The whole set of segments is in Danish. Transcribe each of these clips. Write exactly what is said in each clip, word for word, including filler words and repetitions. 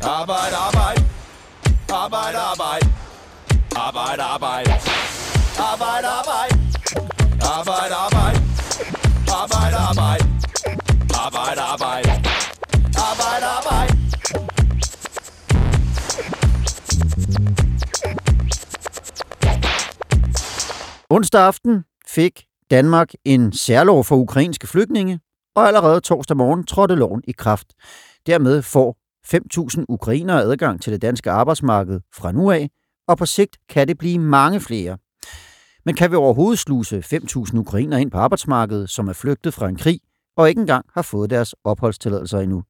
Arbejde, arbejde. Arbejde, arbejde. Arbejde, arbejde. Arbejde, arbejde. Arbejde, arbejde. Arbejde, arbejde. Arbejde, arbejde. Arbejde, arbejde. Onsdag aften fik Danmark en særlov for ukrainske flygtninge, og allerede torsdag morgen trådte loven i kraft. Dermed får fem tusind ukrainere adgang til det danske arbejdsmarked fra nu af, og på sigt kan det blive mange flere. Men kan vi overhovedet sluse fem tusind ukrainere ind på arbejdsmarkedet, som er flygtet fra en krig og ikke engang har fået deres opholdstilladelser endnu?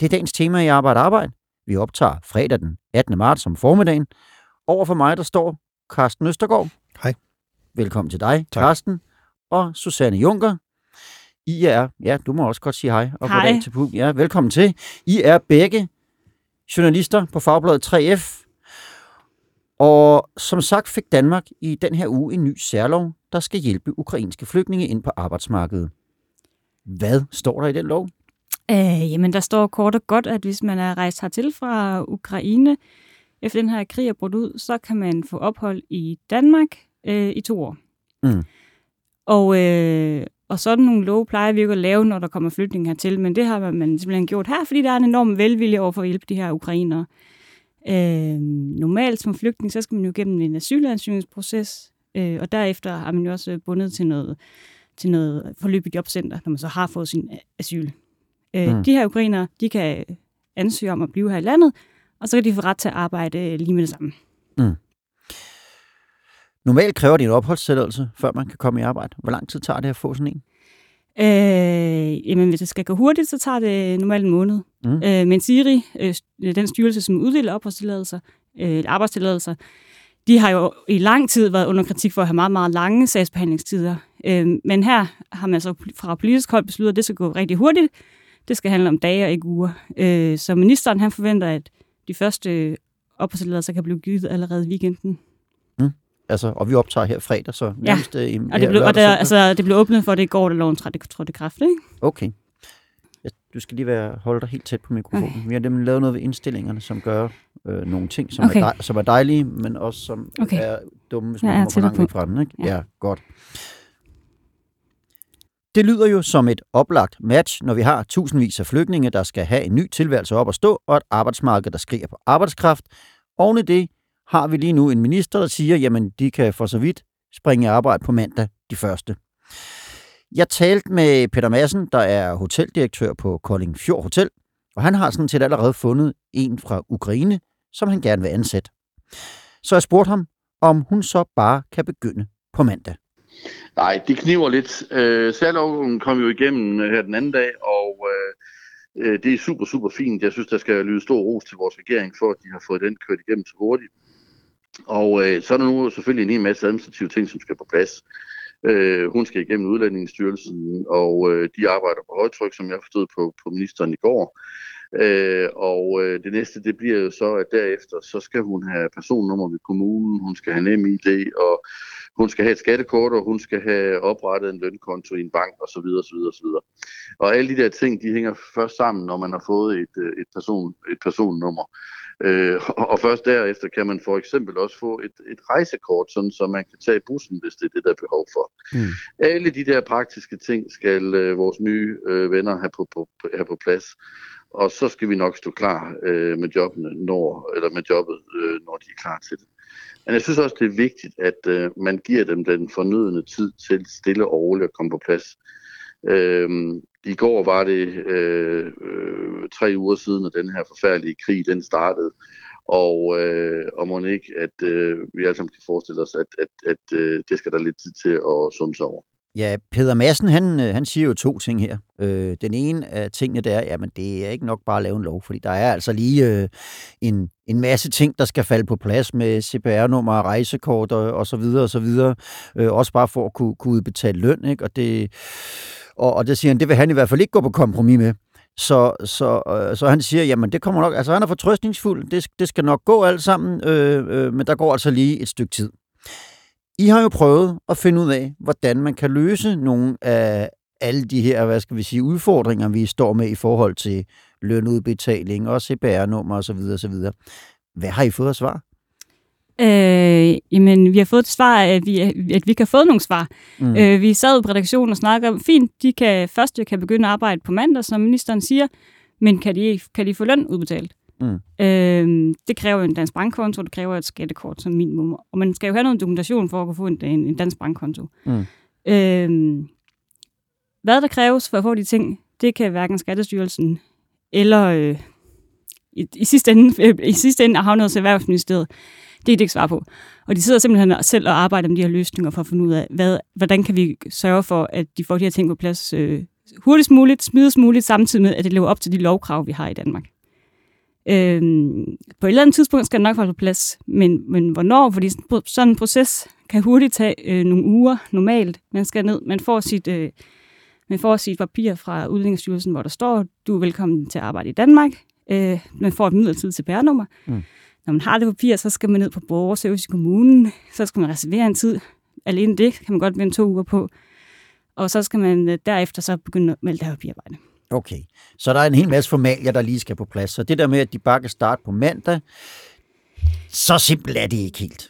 Det er dagens tema i Arbejde Arbejde. Vi optager fredag den attende marts om formiddagen. Over for mig der står Carsten Østergaard. Hej. Velkommen til dig, tak. Carsten. Og Susanne Junker. I er, ja, du må også godt sige hej. Og hej. Til publikum. Ja, velkommen til. I er begge journalister på Fagbladet tre F. Og som sagt fik Danmark i den her uge en ny særlov, der skal hjælpe ukrainske flygtninge ind på arbejdsmarkedet. Hvad står der i den lov? Øh, jamen, der står kort og godt, at hvis man er rejst hertil fra Ukraine, efter den her krig er brudt ud, så kan man få ophold i Danmark øh, i to år. Mm. Og... Øh, Og sådan nogle love plejer vi ikke at lave, når der kommer flygtninge hertil, men det har man simpelthen gjort her, fordi der er en enorm velvilje over for at hjælpe de her ukrainere. Øh, normalt som flygtning, så skal man jo gennem en asylansøgningsproces, øh, og derefter har man jo også bundet til noget, til noget forløb i jobcenter, når man så har fået sin asyl. Øh, mm. De her ukrainere, de kan ansøge om at blive her i landet, og så kan de få ret til at arbejde lige med det samme. Mm. Normalt kræver det en opholdstilladelse, før man kan komme i arbejde. Hvor lang tid tager det at få sådan en? Øh, jamen, hvis det skal gå hurtigt, så tager det normalt en måned. Mm. Øh, men Siri, øh, den styrelse, som uddeler opholdstilladelser, øh, arbejdstilladelser, de har jo i lang tid været under kritik for at have meget, meget lange sagsbehandlingstider. Øh, men her har man så fra politisk hold besluttet, at det skal gå rigtig hurtigt. Det skal handle om dage og ikke uger. Øh, så ministeren han forventer, at de første opholdstilladelser kan blive givet allerede i weekenden. Altså, og vi optager her fredag, så nærmest... Ja, i, og, det blev, og der, altså, det blev åbnet for, det i går, da loven trådte i kraft, ikke? Okay. Du skal lige være, holde dig helt tæt på mikrofonen. Okay. Vi har nemlig lavet noget ved indstillingerne, som gør øh, nogle ting, som, okay. er dej, som er dejlige, men også som okay. er dumme, hvis man ja, kommer for langt væk fra den, ikke? Ja. ja, godt. Det lyder jo som et oplagt match, når vi har tusindvis af flygtninge, der skal have en ny tilværelse op at stå, og et arbejdsmarked, der skriger på arbejdskraft. Oven i det har vi lige nu en minister, der siger, jamen de kan for så vidt springe i arbejde på mandag de første. Jeg talte med Peter Madsen, der er hoteldirektør på Kolding Fjord Hotel, og han har sådan set allerede fundet en fra Ukraine, som han gerne vil ansætte. Så jeg spurgte ham, om hun så bare kan begynde på mandag. Nej, det kniver lidt. Øh, særloven kom jo igennem her den anden dag, og... Øh Det er super, super fint. Jeg synes, der skal lyde stor ros til vores regering for, at de har fået den kørt igennem så hurtigt. Og øh, så er der nu selvfølgelig en hel masse administrative ting, som skal på plads. Øh, hun skal igennem Udlændingestyrelsen, og øh, de arbejder på højtryk, som jeg forstod på, på ministeren i går. Øh, og øh, det næste, det bliver jo så, at derefter, så skal hun have personnummer ved kommunen, hun skal have NemID, og hun skal have et skattekort, og hun skal have oprettet en lønkonto i en bank, osv. osv., osv. Og alle de der ting, de hænger først sammen, når man har fået et, et, person, et personnummer. Øh, og først derefter kan man for eksempel også få et, et rejsekort, sådan, så man kan tage bussen, hvis det er det, der er behov for. Mm. Alle de der praktiske ting skal øh, vores nye øh, venner have på, på, have på plads. Og så skal vi nok stå klar øh, med, jobbene, når, eller med jobbet, øh, når de er klar til det. Men jeg synes også, det er vigtigt, at øh, man giver dem den fornødne tid til stille og roligt at komme på plads. Øh, I går var det øh, øh, tre uger siden, at den her forfærdelige krig den startede. Og, øh, og må ikke, at øh, vi alle sammen kan forestille os, at, at, at øh, det skal der lidt tid til at sumse over. Ja, Peter Madsen, han, han siger jo to ting her. Øh, den ene af tingene, det er, jamen det er ikke nok bare at lave en lov, fordi der er altså lige øh, en, en masse ting, der skal falde på plads med C P R-nummer, rejsekort og, og så videre og så videre. Øh, også bare for at kunne, kunne udbetale løn, ikke? Og det, og, og det siger han, det vil han i hvert fald ikke gå på kompromis med. Så, så, øh, så han siger, jamen det kommer nok, altså han er fortrøstningsfuld, det, det skal nok gå alt sammen, øh, øh, men der går altså lige et stykke tid. I har jo prøvet at finde ud af, hvordan man kan løse nogle af alle de her, hvad skal vi sige, udfordringer, vi står med i forhold til lønudbetaling og C P R-nummer osv. osv. Hvad har I fået at svare? Øh, jamen, vi har fået et svar, at vi, at vi kan få nogle svar. Mm. Øh, vi sad på redaktionen og snakkede om, fint, de kan først kan begynde at arbejde på mandag, som ministeren siger, men kan de, kan de få løn udbetalt? Mm. Øh, det kræver en dansk bankkonto, det kræver et skattekort som minimum, og man skal jo have noget dokumentation for at kunne få en, en dansk bankkonto. Mm. Øh, hvad der kræves for at få de ting, det kan hverken Skattestyrelsen eller øh, i, i sidste ende, øh, i sidste ende havne hos Erhvervsministeriet. Det er det ikke svar på. Og de sidder simpelthen selv og arbejder med de her løsninger for at finde ud af, hvad, hvordan kan vi sørge for, at de får de her ting på plads øh, hurtigst muligt, smidigst muligt, samtidig med, at det lever op til de lovkrav, vi har i Danmark. Øhm, på et eller andet tidspunkt skal det nok holde på plads, men, men hvornår? Fordi sådan en proces kan hurtigt tage øh, nogle uger normalt. Man skal ned, man får sit, øh, man får sit papir fra Udlændingsstyrelsen, hvor der står, du er velkommen til at arbejde i Danmark. Øh, man får et midlertidigt C P R-nummer. Mm. Når man har det papir, så skal man ned på borgerservice i kommunen, så skal man reservere en tid. Alene det kan man godt vente to uger på. Og så skal man derefter så begynde at melde det her papirarbejde. Okay, så der er en hel masse formalier, der lige skal på plads. Så det der med, at de bare kan starte på mandag, så simpelt er det ikke helt.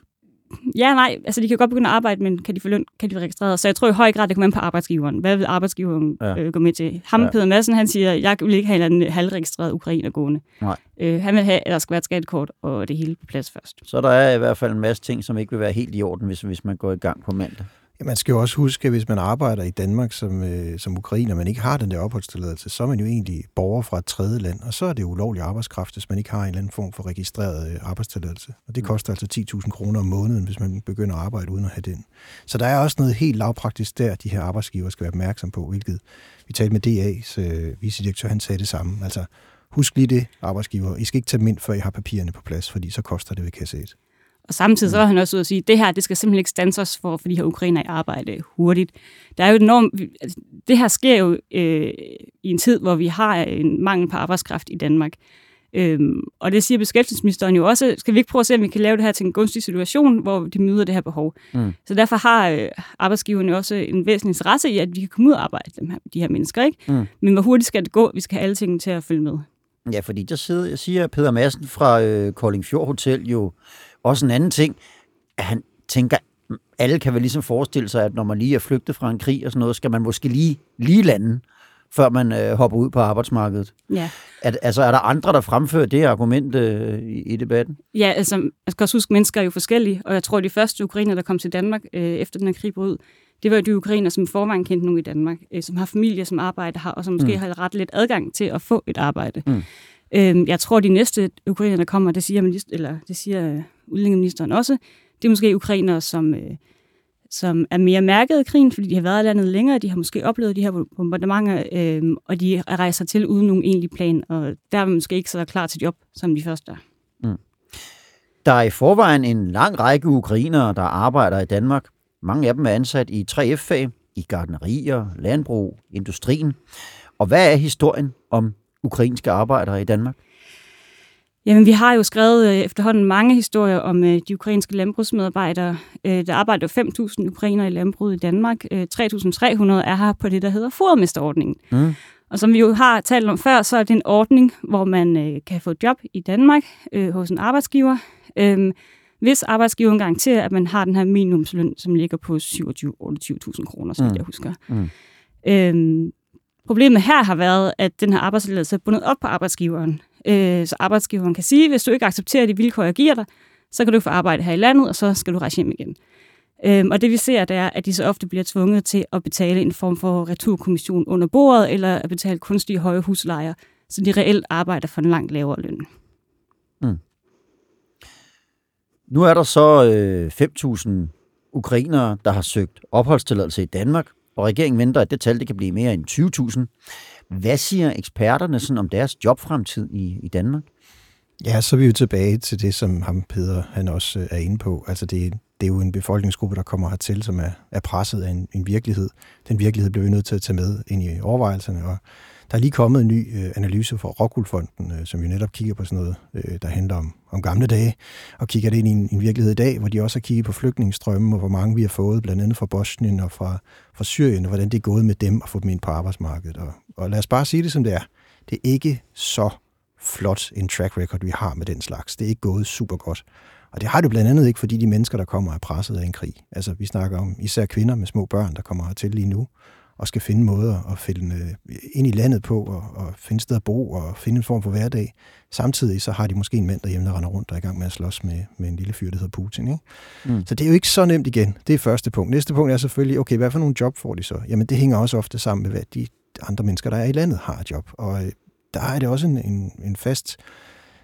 Ja, nej. Altså, de kan godt begynde at arbejde, men kan de få løn, kan de blive registreret? Så jeg tror i høj grad, det kommer an på arbejdsgiveren. Hvad vil arbejdsgiveren ja. øh, gå med til? Ham, ja. Peter Madsen, han siger, jeg vil ikke have en halvregistreret ukrainer gående. Nej. Øh, han vil have, at der skal være et skattekort, og det hele på plads først. Så der er i hvert fald en masse ting, som ikke vil være helt i orden, hvis, hvis man går i gang på mandag. Ja, man skal jo også huske, at hvis man arbejder i Danmark som, øh, som ukrainer, man ikke har den der opholdstilladelse, så er man jo egentlig borger fra et tredje land, og så er det ulovlig arbejdskraft, hvis man ikke har en eller anden form for registreret arbejdstilladelse. Og det koster altså ti tusind kroner om måneden, hvis man begynder at arbejde uden at have den. Så der er også noget helt lavpraktisk der, de her arbejdsgiver skal være opmærksom på, hvilket vi talte med D A's øh, vicedirektør, han sagde det samme. Altså, husk lige det, arbejdsgiver. I skal ikke tage mind, før I har papirerne på plads, fordi så koster det ved kasset. Og samtidig så er han også ud at sige, at det her det skal simpelthen ikke stands os for, for de her ukrainer i arbejde hurtigt. Der er jo enormt, det her sker jo øh, i en tid, hvor vi har en mangel på arbejdskraft i Danmark. Øhm, og det siger beskæftigelsesministeren jo også, skal vi ikke prøve at se, om vi kan lave det her til en gunstig situation, hvor de møder det her behov. Mm. Så derfor har øh, arbejdsgiverne også en væsentlig interesse i, at vi kan komme ud og arbejde dem her, de her mennesker. Ikke? Mm. Men hvor hurtigt skal det gå? Vi skal have alle tingene til at følge med. Ja, fordi der sidder, siger Peter Madsen fra øh, Kolding Fjord Hotel jo også en anden ting, at han tænker, alle kan vel ligesom forestille sig, at når man lige er flygtet fra en krig og sådan noget, skal man måske lige, lige lande, før man øh, hopper ud på arbejdsmarkedet. Ja. At, altså, er der andre, der fremfører det argument øh, i, i debatten? Ja, altså, jeg skal også huske, mennesker er jo forskellige, og jeg tror, de første ukrainer, der kom til Danmark øh, efter den her krig brød, det var jo de ukrainer, som forvejen kendte nogen i Danmark, øh, som har familie, som arbejder her, og som måske mm. har ret let adgang til at få et arbejde. Mm. Øh, jeg tror, de næste ukrainer, der kommer, det siger, minister, eller det siger øh, udlændingeministeren også, det er måske ukrainer, som, øh, som er mere mærket af krigen, fordi de har været i landet længere, de har måske oplevet de her bombardementer, øh, og de rejser til uden nogen egentlig plan, og der er måske ikke så klar til job, som de første er. Mm. Der er i forvejen en lang række ukrainere, der arbejder i Danmark. Mange af dem er ansat i tre F-fag, i gartnerier, landbrug, industrien. Og hvad er historien om ukrainske arbejdere i Danmark? Jamen, vi har jo skrevet efterhånden mange historier om de ukrainske landbrugsmedarbejdere. Der arbejder fem tusind ukrainere i landbruget i Danmark. tre tusind tre hundrede er her på det, der hedder fodermesterordningen. Mm. Og som vi jo har talt om før, så er det en ordning, hvor man kan få et job i Danmark øh, hos en arbejdsgiver. Øh, hvis arbejdsgiveren garanterer, at man har den her minimumsløn, som ligger på syvogtyve til otteogtyve tusind kroner, som mm. jeg husker. Mm. Øh, problemet her har været, at den her arbejdsledelse er bundet op på arbejdsgiveren. Så arbejdsgiveren kan sige, hvis du ikke accepterer de vilkår, jeg giver dig, så kan du få arbejde her i landet, og så skal du rejse hjem igen. Og det vi ser, det er, at de så ofte bliver tvunget til at betale en form for returkommission under bordet, eller at betale kunstige høje huslejer, så de reelt arbejder for en langt lavere løn. Mm. Nu er der så øh, fem tusind ukrainere, der har søgt opholdstilladelse i Danmark, og regeringen venter, at det tal det kan blive mere end tyve tusind. Hvad siger eksperterne sådan om deres jobfremtid i, i Danmark? Ja, så er vi jo tilbage til det, som ham Peter han også er inde på. Altså det, det er jo en befolkningsgruppe, der kommer hertil, som er, er presset af en, en virkelighed. Den virkelighed bliver vi nødt til at tage med ind i overvejelserne. Og der er lige kommet en ny øh, analyse fra Rockwool Fonden, øh, som jo netop kigger på sådan noget, øh, der handler om, om gamle dage, og kigger det ind i en, en virkelighed i dag, hvor de også har kigget på flygtningestrømmen, og hvor mange vi har fået, blandt andet fra Bosnien og fra, fra Syrien, og hvordan det er gået med dem at få dem ind på arbejdsmarkedet. Og, og lad os bare sige det, som det er. Det er ikke så flot en track record, vi har med den slags. Det er ikke gået super godt. Og det har det blandt andet ikke, fordi de mennesker, der kommer, er presset af en krig. Altså, vi snakker om især kvinder med små børn, der kommer hertil lige nu, og skal finde måder at finde ind i landet på, og, og finde sted at bo, og finde en form for hverdag. Samtidig så har de måske en mand derhjemme, der render rundt, der er i gang med at slås med, med en lille fyr, der hedder Putin. Ikke? Mm. Så det er jo ikke så nemt igen. Det er første punkt. Næste punkt er selvfølgelig, okay, hvad for nogle job får de så? Jamen, det hænger også ofte sammen med, hvad de andre mennesker, der er i landet, har et job. Og der er det også en, en, en fast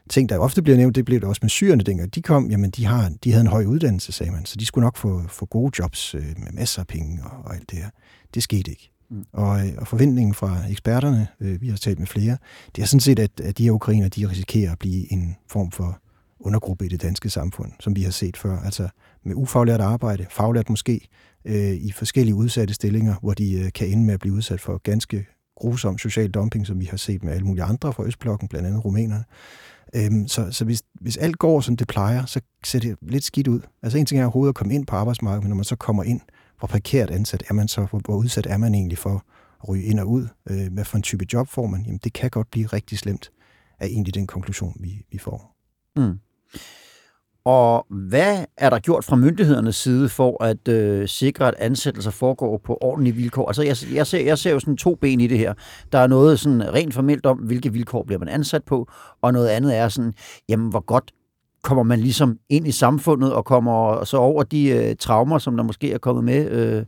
ting, der ofte bliver nævnt. Det blev det også med syrerne, dengang de kom. Jamen, de, har, de havde en høj uddannelse, sagde man, så de skulle nok få, få gode jobs øh, med masser af penge og, og alt det her. Det skete ikke. Mm. Og, og forventningen fra eksperterne, øh, vi har talt med flere, det er sådan set, at, at de her ukrainer, de risikerer at blive en form for undergruppe i det danske samfund, som vi har set før. Altså med ufaglært arbejde, faglært måske, øh, i forskellige udsatte stillinger, hvor de øh, kan ende med at blive udsat for ganske grusom social dumping, som vi har set med alle mulige andre fra Østblokken, blandt andet rumænerne. Øhm, så så hvis, hvis alt går, som det plejer, så ser det lidt skidt ud. Altså en ting er overhovedet at komme ind på arbejdsmarkedet, men når man så kommer ind, hvor parkeret ansat er man så, hvor, hvor udsat er man egentlig for at ryge ind og ud, øh, hvad for en type job får man, jamen det kan godt blive rigtig slemt, er egentlig den konklusion, vi, vi får. Mm. Og hvad er der gjort fra myndighedernes side for at øh, sikre, at ansættelser foregår på ordentlige vilkår? Altså, jeg, jeg, ser, jeg ser jo sådan to ben i det her. Der er noget sådan rent formelt om, hvilke vilkår bliver man ansat på, og noget andet er sådan, jamen, hvor godt kommer man ligesom ind i samfundet og kommer så over de øh, traumer, som der måske er kommet med øh,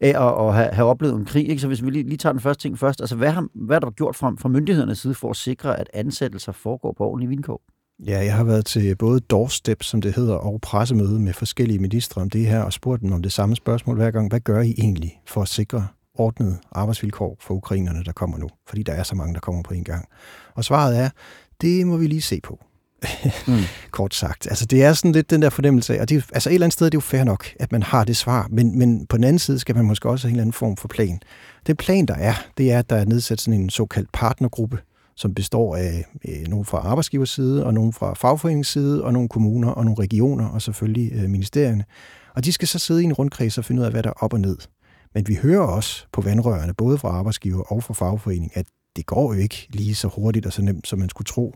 af at have, have oplevet en krig. Ikke? Så hvis vi lige, lige tager den første ting først. Altså, hvad, har, hvad er der gjort fra, fra myndighedernes side for at sikre, at ansættelser foregår på ordentlige vilkår? Ja, jeg har været til både doorstep, som det hedder, og pressemøde med forskellige ministre om det her, og spurgt dem om det samme spørgsmål hver gang. Hvad gør I egentlig for at sikre ordnede arbejdsvilkår for ukrainerne, der kommer nu? Fordi der er så mange, der kommer på en gang. Og svaret er, det må vi lige se på. Mm. Kort sagt. Altså, det er sådan lidt den der fornemmelse af, og det, altså et eller andet sted, det er jo fair nok, at man har det svar, men, men på den anden side skal man måske også have en eller anden form for plan. Den plan, der er, det er, at der er nedsat sådan en såkaldt partnergruppe, som består af øh, nogle fra arbejdsgivers side, og nogle fra fagforeningens side, og nogle kommuner, og nogle regioner, og selvfølgelig øh, ministerierne. Og de skal så sidde i en rundkreds og finde ud af, hvad der er op og ned. Men vi hører også på vandrørene, både fra arbejdsgiver og fra fagforening, at det går jo ikke lige så hurtigt og så nemt, som man skulle tro.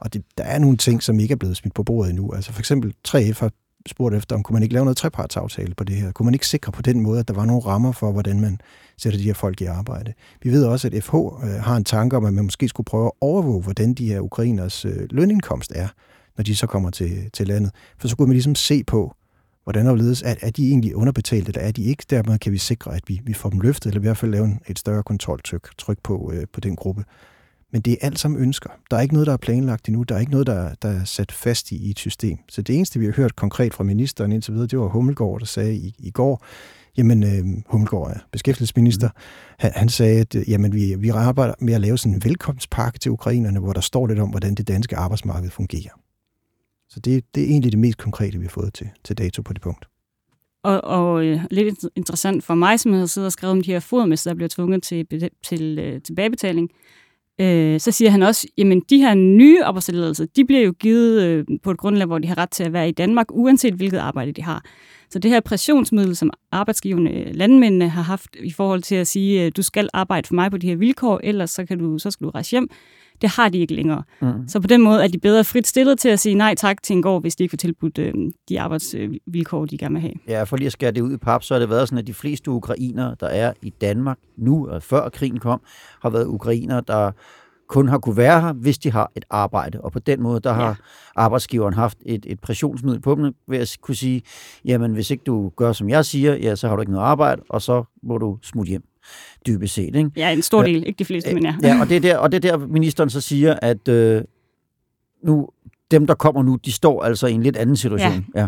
Og det, der er nogle ting, som ikke er blevet smidt på bordet endnu. Altså for eksempel tre F har spurgt efter, om kunne man ikke lave noget trepartsaftale på det her? Kunne man ikke sikre på den måde, at der var nogle rammer for, hvordan man sætter de her folk i arbejde? Vi ved også, at F H har en tanke om, at man måske skulle prøve at overvåge, hvordan de her ukrainers lønindkomst er, når de så kommer til, til landet. For så kunne man ligesom se på, hvordan overledes, er, er de egentlig underbetalt, eller er de ikke? Dermed kan vi sikre, at vi, vi får dem løftet, eller i hvert fald lave et større kontroltryk tryk på, øh, på den gruppe. Men det er alt, som ønsker. Der er ikke noget, der er planlagt endnu. Der er ikke noget, der er, der er sat fast i, i et system. Så det eneste, vi har hørt konkret fra ministeren indtil videre, det var Hummelgaard, der sagde i, i går, jamen, øh, Hummelgaard er beskæftigelsesminister, han, han sagde, at øh, jamen, vi, vi arbejder med at lave sådan en velkomstpakke til ukrainerne, hvor der står lidt om, hvordan det danske arbejdsmarked fungerer. Så det, det er egentlig det mest konkrete, vi har fået til, til dato på det punkt. Og, og øh, lidt interessant for mig, som jeg har siddet og skrevet om de her fodermæssigt, der bliver tvunget til, til, til øh, tilbagebetaling, så siger han også, jamen de her nye opholdstilladelser, de bliver jo givet på et grundlag, hvor de har ret til at være i Danmark, uanset hvilket arbejde de har. Så det her pressionsmiddel, som arbejdsgiverne, landmændene har haft i forhold til at sige, du skal arbejde for mig på de her vilkår, ellers så, kan du, så skal du rejse hjem, det har de ikke længere. Mm. Så på den måde er de bedre frit stillet til at sige nej tak til en gård, hvis de ikke får tilbudt øh, de arbejdsvilkår, de gerne vil have. Ja, for lige at skære det ud i pap, så har det været sådan, at de fleste ukrainere, der er i Danmark nu, og før krigen kom, har været ukrainere, der kun har kunne være her, hvis de har et arbejde. Og på den måde, der har ja. arbejdsgiveren haft et, et pressionsmiddel på dem, ved at kunne sige, jamen hvis ikke du gør, som jeg siger, ja, så har du ikke noget arbejde, og så må du smutte hjem. Dybest set, ikke? Ja, en stor del, ja. Ikke de fleste, men ja. Ja, og det er der, og det er der ministeren så siger, at øh, nu dem, der kommer nu, de står altså i en lidt anden situation. Ja, ja.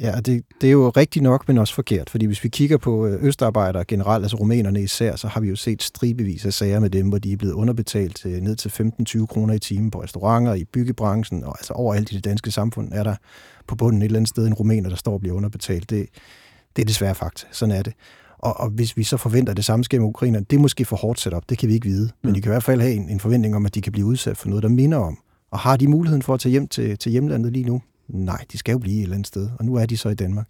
Ja, det, det er jo rigtigt nok, men også forkert, fordi hvis vi kigger på østarbejdere generelt, altså rumænerne især, så har vi jo set stribevis af sager med dem, hvor de er blevet underbetalt ned til femten til tyve kroner i timen på restauranter, i byggebranchen, og altså overalt i det danske samfund er der på bunden et eller andet sted en rumæner, der står og bliver underbetalt. Det, det er desværre fakta. Sådan er det. Og, og hvis vi så forventer det samme sker med ukrainerne, det er måske for hårdt sat op, det kan vi ikke vide. Men de kan i hvert fald have en, en forventning om, at de kan blive udsat for noget, der minder om. Og har de muligheden for at tage hjem til, til hjemlandet lige nu? Nej, de skal jo blive et eller andet sted, og nu er de så i Danmark.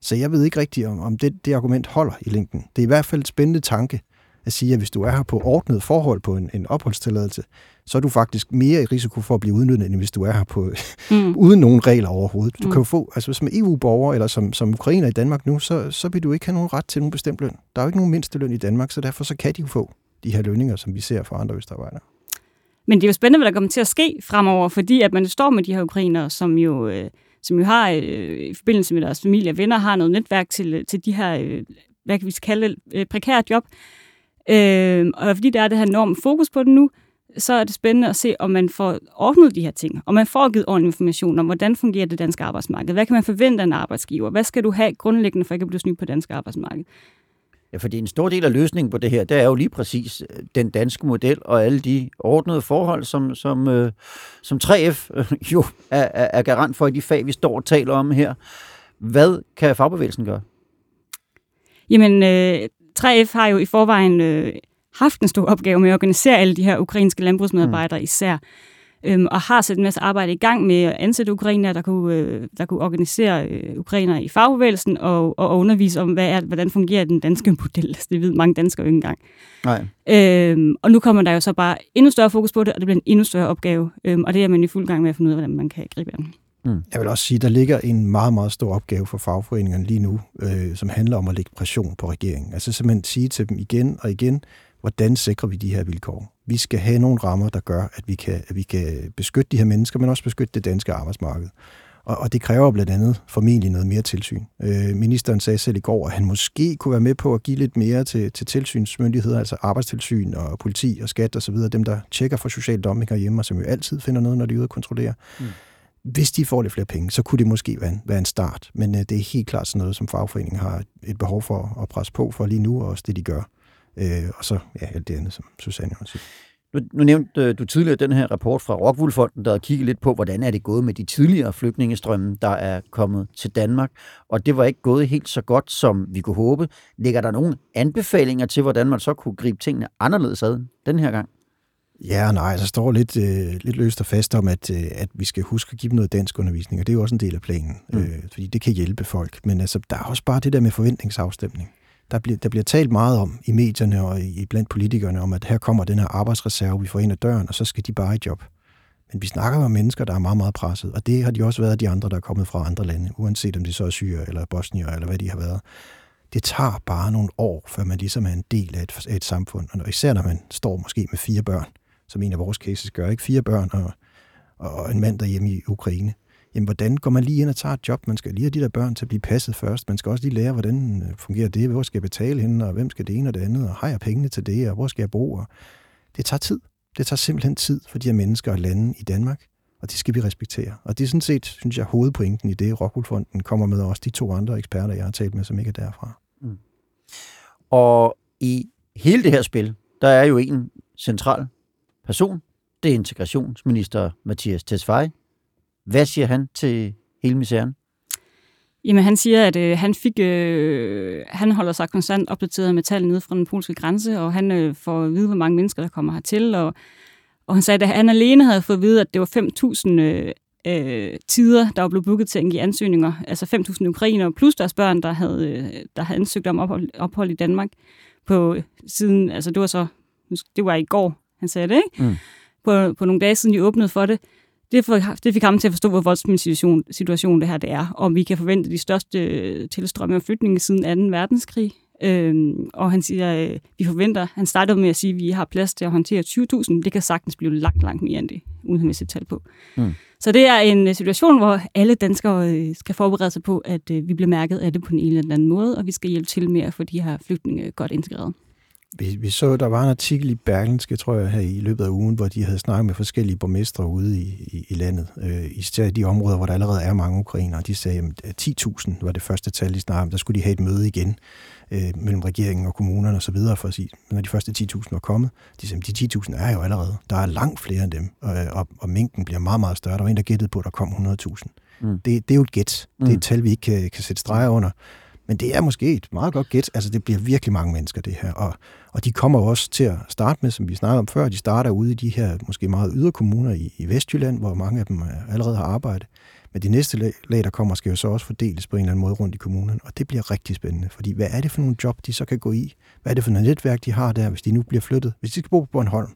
Så jeg ved ikke rigtigt, om, om det, det argument holder i længden. Det er i hvert fald et spændende tanke, at sige, at hvis du er her på ordnet forhold på en, en opholdstilladelse, så er du faktisk mere i risiko for at blive udnyttet, end hvis du er her på, mm. uden nogen regler overhovedet. Du mm. kan jo få, altså som E U-borger eller som, som ukrainer i Danmark nu, så, så vil du ikke have nogen ret til nogen bestemt løn. Der er jo ikke nogen mindsteløn i Danmark, så derfor så kan de jo få de her lønninger, som vi ser fra andre østarbejdere. Men det er jo spændende, hvad der kommer til at ske fremover, fordi at man står med de her ukrainere, som jo, øh, som jo har øh, i forbindelse med deres familie og venner, har noget netværk til, til de her, øh, hvad kan vi kalde, øh, prekære job. Øh, og fordi der er det her enormt fokus på det nu, så er det spændende at se, om man får ordnet de her ting, om man får givet ordentlig information om, hvordan fungerer det danske arbejdsmarked, hvad kan man forvente af en arbejdsgiver, hvad skal du have grundlæggende for ikke at blive snydt på det danske arbejdsmarked? Ja, fordi en stor del af løsningen på det her, det er jo lige præcis den danske model og alle de ordnede forhold, som, som, øh, som tre F jo er, er garant for i de fag, vi står og taler om her. Hvad kan fagbevægelsen gøre? Jamen, øh, tre F har jo i forvejen øh, haft en stor opgave med at organisere alle de her ukrainske landbrugsmedarbejdere mm. især, øh, og har sat en masse arbejde i gang med at ansætte ukrainere, der kunne, øh, der kunne organisere øh, ukrainere i fagbevægelsen og, og undervise om, hvad er, hvordan fungerer den danske model. Det ved mange danskere jo ikke engang. Nej. Øh, og nu kommer der jo så bare endnu større fokus på det, og det bliver en endnu større opgave, øh, og det er man i fuld gang med at finde ud af, hvordan man kan gribe den. Mm. Jeg vil også sige, at der ligger en meget, meget stor opgave for fagforeningerne lige nu, øh, som handler om at lægge pression på regeringen. Altså simpelthen sige til dem igen og igen, hvordan sikrer vi de her vilkår? Vi skal have nogle rammer, der gør, at vi kan, at vi kan beskytte de her mennesker, men også beskytte det danske arbejdsmarked. Og, og det kræver blandt andet formentlig noget mere tilsyn. Øh, ministeren sagde selv i går, at han måske kunne være med på at give lidt mere til, til tilsynsmyndigheder, altså arbejdstilsyn og politi og skat osv., dem der tjekker for social dumping herhjemme, og som jo altid finder noget, når de er ude at kontrollere. Mm. Hvis de får lidt flere penge, så kunne det måske være en, være en start, men øh, det er helt klart sådan noget, som fagforeningen har et behov for at presse på for lige nu, og også det, de gør. Øh, og så ja, alt det andet, som Susanne også siger. Nu, nu nævnte du tidligere den her rapport fra Rockwool Fonden, der havde kigget lidt på, hvordan er det gået med de tidligere flygtningestrømme, der er kommet til Danmark, og det var ikke gået helt så godt, som vi kunne håbe. Ligger der nogle anbefalinger til, hvordan man så kunne gribe tingene anderledes ad den her gang? Ja, nej, der står lidt, øh, lidt løst og fast om, at, øh, at vi skal huske at give dem noget dansk undervisning, og det er jo også en del af planen, mm. øh, fordi det kan hjælpe folk. Men altså, der er også bare det der med forventningsafstemning. Der bliver, der bliver talt meget om i medierne og i, blandt politikerne om, at her kommer den her arbejdsreserve, vi får ind ad døren, og så skal de bare i job. Men vi snakker om mennesker, der er meget, meget presset, og det har de også været de andre, der er kommet fra andre lande, uanset om de så er syre eller bosnier eller hvad de har været. Det tager bare nogle år, før man ligesom er en del af et, af et samfund, og især når man står måske med fire børn, som en af vores cases gør, ikke? Fire børn og, og en mand derhjemme i Ukraine. Jamen, hvordan går man lige ind og tager et job? Man skal lige have de der børn til at blive passet først. Man skal også lige lære, hvordan fungerer det? Hvor skal jeg betale hende? Og hvem skal det ene og det andet? Og har jeg pengene til det? Og hvor skal jeg bo? Og det tager tid. Det tager simpelthen tid for de her mennesker at lande i Danmark. Og det skal vi respektere. Og det er sådan set, synes jeg, hovedpointen i det, Rockwool Fonden kommer med, og også de to andre eksperter, jeg har talt med, som ikke er derfra. Mm. Og i hele det her spil, der er jo en central person, det er integrationsminister Mathias Tesfaye. Hvad siger han til hele misæren? Jamen, han siger, at øh, han fik, øh, han holder sig konstant opdateret med tal nede fra den polske grænse, og han øh, får at vide, hvor mange mennesker, der kommer hertil. Og, og han sagde, at han alene havde fået at vide, at det var fem tusind øh, øh, tider, der var blevet booket til at give ansøgninger. Altså fem tusind ukrainere plus deres børn, der havde, øh, der havde ansøgt om ophold, ophold i Danmark på siden. Altså, det var så, det var i går, han sagde det, ikke? Mm. På, på nogle dage siden, de åbnede for det. Det, for, det fik ham til at forstå, hvor voldsom situation, situation det her det er, og vi kan forvente de største tilstrømme af flygtninge siden anden verdenskrig. Øhm, og han siger, øh, vi forventer, han startede med at sige, at vi har plads til at håndtere tyve tusind, det kan sagtens blive langt, langt mere end det, uden at sætte tal på. Mm. Så det er en situation, hvor alle danskere skal forberede sig på, at øh, vi bliver mærket af det på en eller anden måde, og vi skal hjælpe til med at få de her flygtninge godt integreret. Vi, vi så, der var en artikel i Berlingske, tror jeg, her i løbet af ugen, hvor de havde snakket med forskellige borgmestre ude i, i, i landet. Øh, især i de områder, hvor der allerede er mange ukrainere. De sagde, at ti tusind var det første tal, de snakkede om. Der skulle de have et møde igen øh, mellem regeringen og kommunerne osv. For at sige, når de første ti tusind var kommet, de sagde, at de ti tusind er jo allerede. Der er langt flere end dem, og, og, og mængden bliver meget, meget større. Der var en, der gættede på, at der kom hundrede tusind. Mm. Det, det er jo et gæt. Mm. Det er et tal, vi ikke kan, kan sætte streger under. Men det er måske et meget godt gæt. Altså, det bliver virkelig mange mennesker, det her. Og, og de kommer også til at starte med, som vi snakkede om før. De starter ude i de her måske meget yderkommuner i, i Vestjylland, hvor mange af dem allerede har arbejdet. Men de næste lag, der kommer, skal jo så også fordeles på en eller anden måde rundt i kommunen. Og det bliver rigtig spændende, fordi hvad er det for nogle job, de så kan gå i? Hvad er det for nogle netværk, de har der, hvis de nu bliver flyttet? Hvis de skal bo på Bornholm,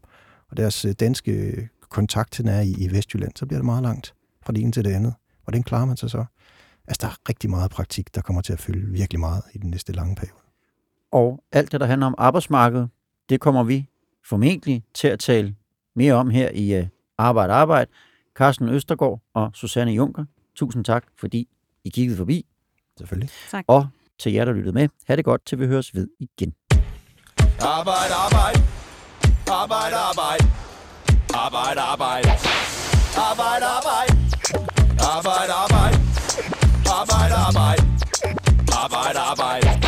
og deres danske kontakt er i, i Vestjylland, så bliver det meget langt fra det ene til det andet. Hvordan klarer man sig så? Altså, der er rigtig meget praktik, der kommer til at fylde virkelig meget i den næste lange periode. Og alt det, der handler om arbejdsmarkedet, det kommer vi formentlig til at tale mere om her i uh, Arbejde Arbejde. Carsten Østergaard og Susanne Junker, tusind tak, fordi I kiggede forbi. Selvfølgelig. Tak. Og til jer, der lyttede med, ha' det godt, til vi høres ved igen. Arbejde, arbejde. Arbejde, arbejde. Arbejde, arbejde. Arbejde, arbejde. Arbejde, arbejde. Arbejde, arbejde. Arbejde, arbejde.